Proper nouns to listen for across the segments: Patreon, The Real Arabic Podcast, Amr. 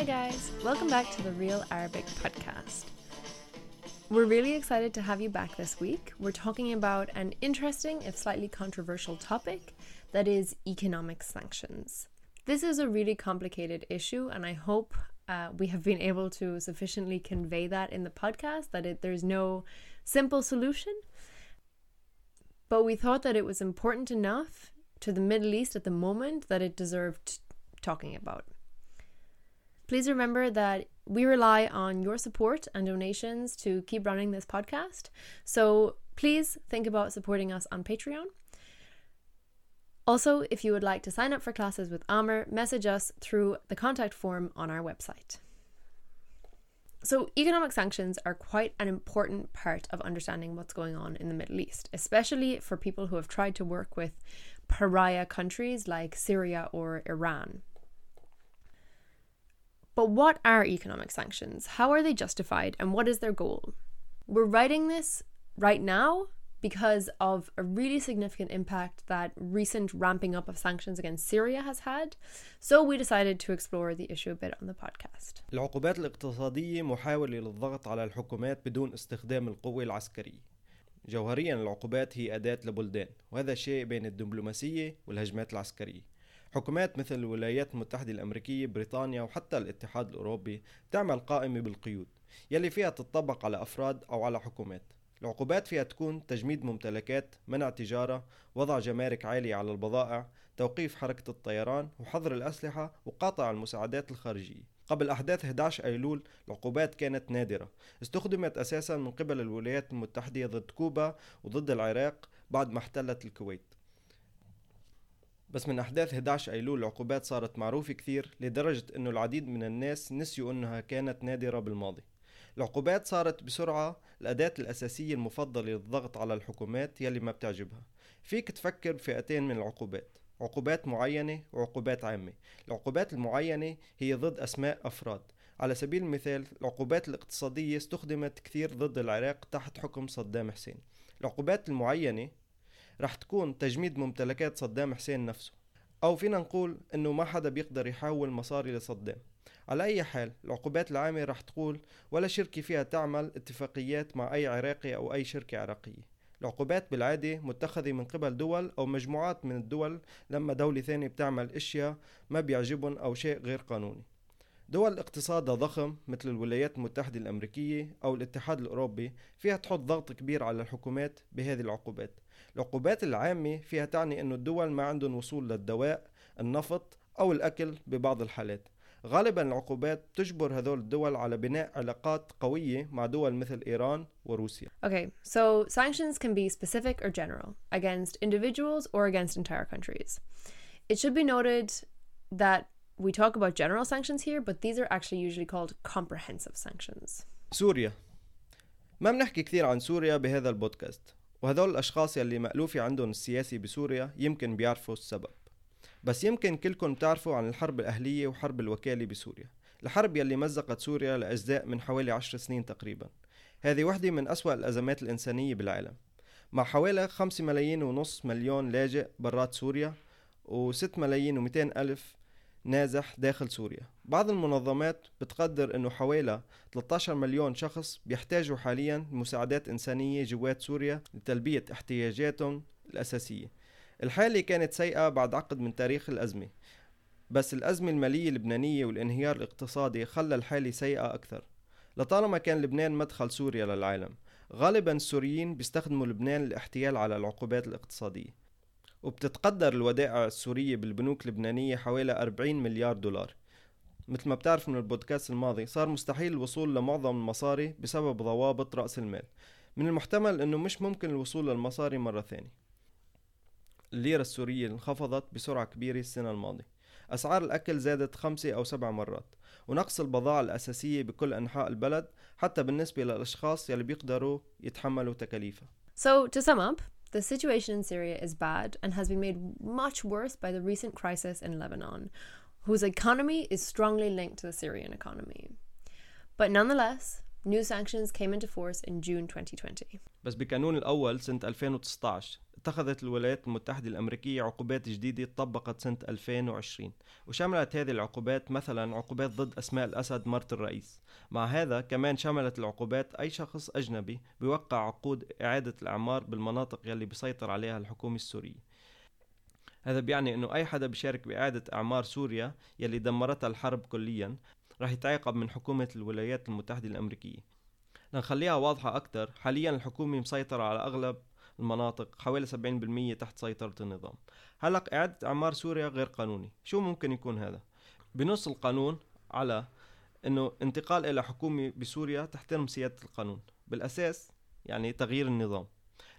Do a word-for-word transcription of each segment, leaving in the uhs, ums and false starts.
Hi guys, welcome back to The Real Arabic Podcast. We're really excited to have you back this week. We're talking about an interesting, if slightly controversial topic, that is economic sanctions. This is a really complicated issue, and I hope uh, we have been able to sufficiently convey that in the podcast, that it, there's no simple solution. But we thought that it was important enough to the Middle East at the moment that it deserved talking about. Please remember that we rely on your support and donations to keep running this podcast. So please think about supporting us on Patreon. Also, if you would like to sign up for classes with Amr, message us through the contact form on our website. So economic sanctions are quite an important part of understanding what's going on in the Middle East, especially for people who have tried to work with pariah countries like Syria or Iran. But what are economic sanctions? How are they justified, and what is their goal? We're writing this right now because of a really significant impact that recent ramping up of sanctions against Syria has had. So we decided to explore the issue a bit on the podcast. العقوبات الاقتصادية محاولة للضغط على الحكومات بدون استخدام القوة العسكرية. جوهريا العقوبات هي أداة لبلدان، وهذا شيء بين الدبلوماسية والهجمات العسكرية. حكومات مثل الولايات المتحدة الأمريكية، بريطانيا وحتى الاتحاد الأوروبي تعمل قائمة بالقيود يلي فيها تطبق على أفراد أو على حكومات. العقوبات فيها تكون تجميد ممتلكات، منع تجارة، وضع جمارك عالية على البضائع، توقيف حركة الطيران وحظر الأسلحة وقطع المساعدات الخارجية. قبل أحداث أحد عشر أيلول العقوبات كانت نادرة، استخدمت أساسا من قبل الولايات المتحدة ضد كوبا وضد العراق بعد ما احتلت الكويت. بس من أحداث أحد عشر أيلول العقوبات صارت معروفة كثير لدرجة أنه العديد من الناس نسيوا أنها كانت نادرة بالماضي. العقوبات صارت بسرعة الأداة الأساسية المفضلة للضغط على الحكومات يلي ما بتعجبها. فيك تفكر بفئتين من العقوبات، عقوبات معينة وعقوبات عامة. العقوبات المعينة هي ضد أسماء أفراد. على سبيل المثال العقوبات الاقتصادية استخدمت كثير ضد العراق تحت حكم صدام حسين. العقوبات المعينة رح تكون تجميد ممتلكات صدام حسين نفسه، أو فينا نقول أنه ما حدا بيقدر يحول مصاري لصدام. على أي حال العقوبات العامة رح تقول ولا شركة فيها تعمل اتفاقيات مع أي عراقي أو أي شركة عراقية. العقوبات بالعادة متخذة من قبل دول أو مجموعات من الدول لما دولة ثانية بتعمل أشياء ما بيعجبهم أو شيء غير قانوني. دول اقتصادها ضخم مثل الولايات المتحدة الأمريكية أو الاتحاد الأوروبي فيها تحط ضغط كبير على الحكومات بهذه العقوبات. العقوبات العامة فيها تعني أن الدول ما عندهم وصول للدواء، النفط أو الأكل ببعض الحالات. غالبا العقوبات تجبر هذول الدول على بناء علاقات قوية مع دول مثل إيران وروسيا. Okay, so sanctions can be specific or general, against individuals or against entire countries. It should be noted that we talk about general sanctions here, but these are actually usually called comprehensive sanctions. سوريا. ما بنحكي كثير عن سوريا بهذا البودكاست، وهذول الأشخاص يلي مألوفي عندهم السياسي بسوريا يمكن بيعرفوا السبب. بس يمكن كلكم تعرفوا عن الحرب الأهلية وحرب الوكالة بسوريا، الحرب يلي مزقت سوريا لأجزاء من حوالي عشر سنين تقريبا. هذه واحدة من أسوأ الأزمات الإنسانية بالعالم، مع حوالي خمسة ملايين ونص مليون لاجئ برات سوريا وستة ملايين ومئتين ألف نازح داخل سوريا. بعض المنظمات بتقدر انه حوالي ثلاثة عشر مليون شخص بيحتاجوا حاليا مساعدات انسانية جوات سوريا لتلبية احتياجاتهم الاساسية. الحالة كانت سيئة بعد عقد من تاريخ الازمة، بس الازمة المالية اللبنانية والانهيار الاقتصادي خلى الحالة سيئة اكثر. لطالما كان لبنان مدخل سوريا للعالم، غالبا السوريين بيستخدموا لبنان للاحتيال على العقوبات الاقتصادية، وبتتقدر الودائع السورية بالبنوك اللبنانية حوالي أربعين مليار دولار. مثل ما بتعرف من البودكاست الماضي، صار مستحيل الوصول لمعظم المصاري بسبب ضوابط رأس المال. من المحتمل أنه مش ممكن الوصول للمصاري مرة ثانية. الليرة السورية انخفضت بسرعة كبيرة السنة الماضية، أسعار الأكل زادت خمسة أو سبع مرات، ونقص البضائع الأساسية بكل أنحاء البلد حتى بالنسبة للأشخاص يلي بيقدروا يتحملوا تكاليفها. So to sum up, the situation in Syria is bad and has been made much worse by the recent crisis in Lebanon, whose economy is strongly linked to the Syrian economy. But nonetheless, new sanctions came into force in June twenty twenty. بس بقانون الأول سنة ألفين وتسعة عشر اتخذت الولايات المتحدة الأمريكية عقوبات جديدة طبقت سنة ألفين وعشرين، وشملت هذه العقوبات مثلا عقوبات ضد أسماء الأسد مرت الرئيس. مع هذا كمان شملت العقوبات أي شخص أجنبي بيوقع عقود إعادة الأعمار بالمناطق يلي بيسيطر عليها الحكومة السورية. هذا بيعني أنه أي حدا بيشارك بإعادة أعمار سوريا يلي دمرتها الحرب كليا راح يتعاقب من حكومة الولايات المتحدة الأمريكية. لنخليها واضحة أكتر، حاليا الحكومة مسيطرة على أغلب المناطق حوالي سبعين بالمية تحت سيطرة النظام. هلأ إعادة أعمار سوريا غير قانوني، شو ممكن يكون هذا؟ بنص القانون على أنه انتقال إلى حكومة بسوريا تحترم سيادة القانون، بالأساس يعني تغيير النظام.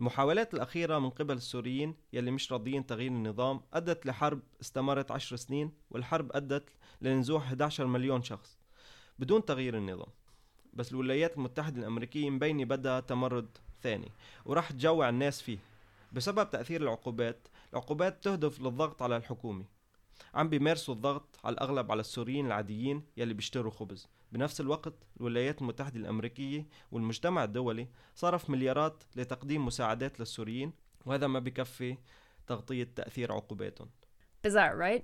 المحاولات الأخيرة من قبل السوريين يلي مش راضيين تغيير النظام أدت لحرب استمرت عشر سنين، والحرب أدت لنزوح أحد عشر مليون شخص بدون تغيير النظام. بس الولايات المتحدة الأمريكية مبينة بدها تمرد ثاني وراح تجوع الناس فيه بسبب تأثير العقوبات. العقوبات تهدف للضغط على الحكومة، عم بيمارسوا الضغط على الأغلب على السوريين العاديين يلي بيشتروا خبز. بنفس الوقت الولايات المتحدة الأمريكية والمجتمع الدولي صرف مليارات لتقديم مساعدات للسوريين، وهذا ما بكفي تغطية تأثير عقوباتهم. Bizarre, right?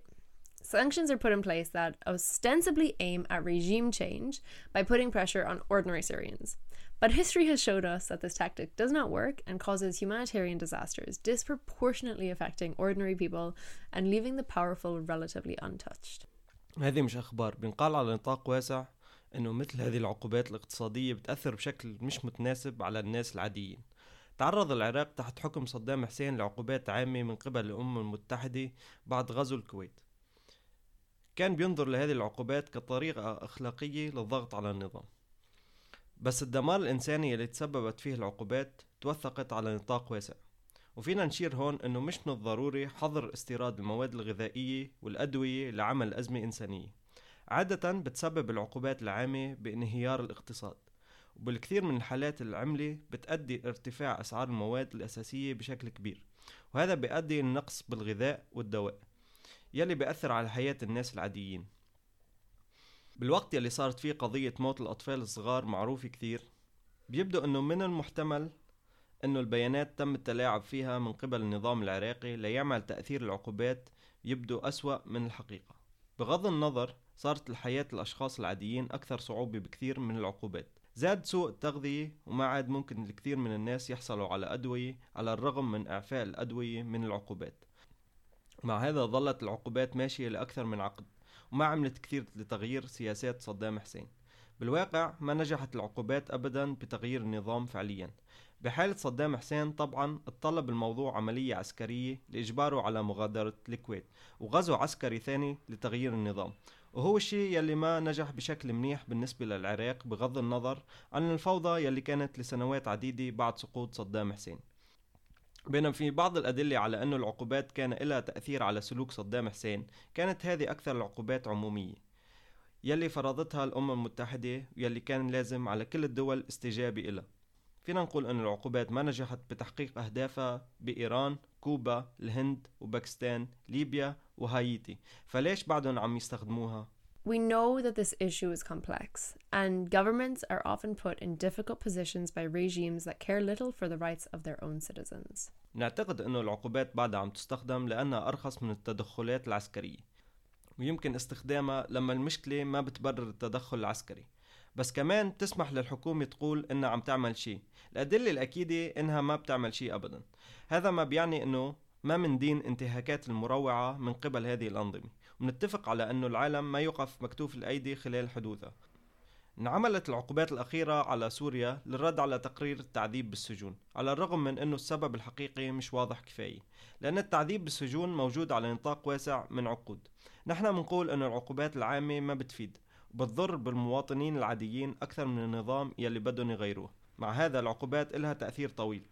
Sanctions are put in place that ostensibly aim at regime change by putting pressure on ordinary Syrians. But history has showed us that this tactic does not work and causes humanitarian disasters, disproportionately affecting ordinary people and leaving the powerful relatively untouched. هذه مش أخبار، بنقال على نطاق واسع أنه مثل هذه العقوبات الاقتصادية بتأثر بشكل مش متناسب على الناس العاديين. تعرض العراق تحت حكم صدام حسين لعقوبات عامة من قبل الأمم المتحدة بعد غزو الكويت. كان بينظر لهذه العقوبات كطريقة أخلاقية للضغط على النظام، بس الدمار الإنساني اللي تسببت فيه العقوبات توثقت على نطاق واسع. وفينا نشير هون أنه مش من الضروري حظر استيراد المواد الغذائية والأدوية لعمل أزمة إنسانية. عادة بتسبب العقوبات العامة بانهيار الاقتصاد، وبالكثير من الحالات العملة بتؤدي ارتفاع أسعار المواد الأساسية بشكل كبير، وهذا بيؤدي النقص بالغذاء والدواء يلي بيأثر على حياة الناس العاديين. بالوقت يلي صارت فيه قضية موت الأطفال الصغار معروفة كثير، بيبدو أنه من المحتمل أنه البيانات تم التلاعب فيها من قبل النظام العراقي ليعمل تأثير العقوبات يبدو أسوأ من الحقيقة. بغض النظر صارت الحياة الأشخاص العاديين أكثر صعوبة بكثير من العقوبات. زاد سوء التغذية وما عاد ممكن الكثير من الناس يحصلوا على أدوية على الرغم من إعفاء الأدوية من العقوبات. مع هذا ظلت العقوبات ماشية لأكثر من عقد وما عملت كثير لتغيير سياسات صدام حسين. بالواقع ما نجحت العقوبات أبدا بتغيير النظام فعليا. بحالة صدام حسين طبعا اتطلب الموضوع عملية عسكرية لإجباره على مغادرة الكويت وغزو عسكري ثاني لتغيير النظام، وهو الشيء يلي ما نجح بشكل منيح بالنسبة للعراق بغض النظر عن الفوضى يلي كانت لسنوات عديدة بعد سقوط صدام حسين. بينما في بعض الأدلة على أن العقوبات كان لها تأثير على سلوك صدام حسين، كانت هذه أكثر العقوبات عمومية يلي فرضتها الأمم المتحدة يلي كان لازم على كل الدول استجابة إلها. فينا نقول أن العقوبات ما نجحت بتحقيق أهدافها بإيران، كوبا، الهند وباكستان، ليبيا وهايتي، فليش بعدهم عم يستخدموها؟ We know that this issue is complex, and governments are often put in difficult positions by regimes that care little for the rights of their own citizens. نعتقد أنه العقوبات بعدها عم تستخدم لأنها أرخص من التدخلات العسكرية، ويمكن استخدامها لما المشكلة ما بتبرر التدخل العسكري، بس كمان تسمح للحكومة تقول إنها عم تعمل شيء. الأدلة الأكيدة إنها ما بتعمل شيء أبدا. هذا ما بيعني أنه ما من دين انتهاكات المروعة من قبل هذه الأنظمة، ونتفق على أنه العالم ما يقف مكتوف الأيدي خلال حدوثها. انعملت العقوبات الأخيرة على سوريا للرد على تقرير التعذيب بالسجون، على الرغم من أنه السبب الحقيقي مش واضح كفاية، لأن التعذيب بالسجون موجود على نطاق واسع من عقود. نحن منقول أن العقوبات العامة ما بتفيد وبتضر بالمواطنين العاديين أكثر من النظام يلي بدهم يغيروه. مع هذا العقوبات إلها تأثير طويل،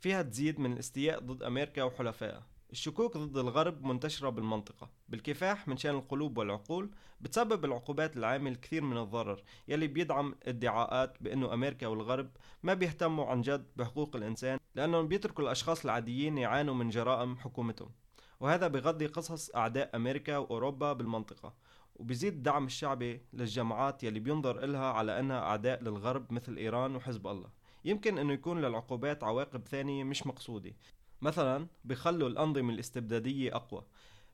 فيها تزيد من الاستياء ضد أمريكا وحلفائها، الشكوك ضد الغرب منتشرة بالمنطقة، بالكفاح من شان القلوب والعقول. بتسبب العقوبات العامة الكثير من الضرر يلي بيدعم ادعاءات بأنه أمريكا والغرب ما بيهتموا عن جد بحقوق الإنسان لأنهم بيتركوا الأشخاص العاديين يعانوا من جرائم حكومتهم، وهذا بغضي قصص أعداء أمريكا وأوروبا بالمنطقة. وبيزيد الدعم الشعبي للجماعات يلي بينظر إلها على أنها أعداء للغرب مثل إيران وحزب الله. يمكن أنه يكون للعقوبات عواقب ثانية مش مقصودة، مثلا بيخلوا الأنظمة الاستبدادية أقوى،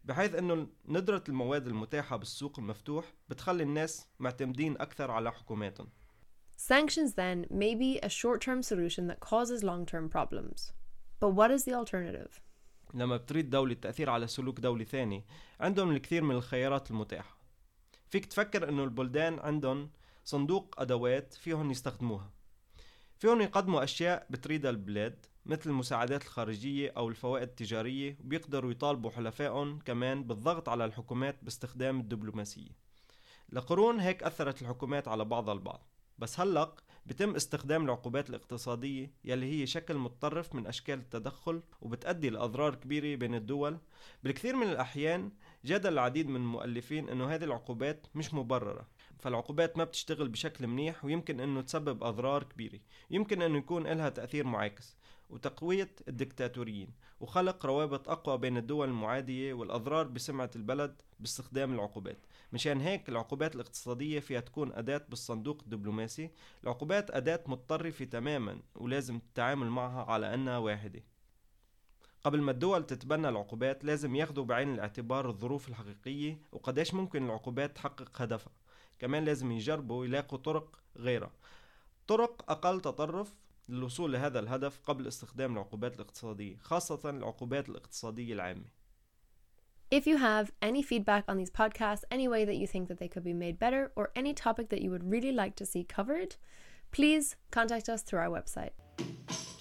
بحيث أنه ندرة المواد المتاحة بالسوق المفتوح بتخلي الناس معتمدين أكثر على حكوماتهم. Sanctions then may be a short-term solution that causes long-term problems. But what is the alternative? لما بتريد دولة التأثير على سلوك دولة ثاني عندهم الكثير من الخيارات المتاحة. فيك تفكر أنه البلدان عندهم صندوق أدوات فيهم يستخدموها، فيهم يقدموا أشياء بتريدها البلاد مثل المساعدات الخارجية أو الفوائد التجارية، وبيقدروا يطالبوا حلفائهم كمان بالضغط على الحكومات باستخدام الدبلوماسية. لقرون هيك أثرت الحكومات على بعضها البعض، بس هلق بتم استخدام العقوبات الاقتصادية يلي هي شكل متطرف من أشكال التدخل، وبتأدي لأضرار كبيرة بين الدول. بالكثير من الأحيان جاد العديد من المؤلفين أنه هذه العقوبات مش مبررة، فالعقوبات ما بتشتغل بشكل منيح، ويمكن أنه تسبب أضرار كبيرة، يمكن أنه يكون لها تأثير معاكس وتقوية الدكتاتوريين وخلق روابط أقوى بين الدول المعادية والأضرار بسمعة البلد باستخدام العقوبات. مشان هيك العقوبات الاقتصادية فيها تكون أداة بالصندوق الدبلوماسي. العقوبات أداة متطرفة تماما ولازم التعامل معها على أنها واحدة. قبل ما الدول تتبنى العقوبات لازم ياخدوا بعين الاعتبار الظروف الحقيقية وقديش ممكن العقوبات تحقق هدفها. كمان لازم يجربوا يلاقوا طرق غيرها، طرق أقل تطرف للوصول لهذا الهدف قبل استخدام العقوبات الاقتصادية، خاصة العقوبات الاقتصادية العامة. If you have any feedback on these podcasts, any way that you think that they could be made better, or any topic that you would really like to see covered, please contact us through our website.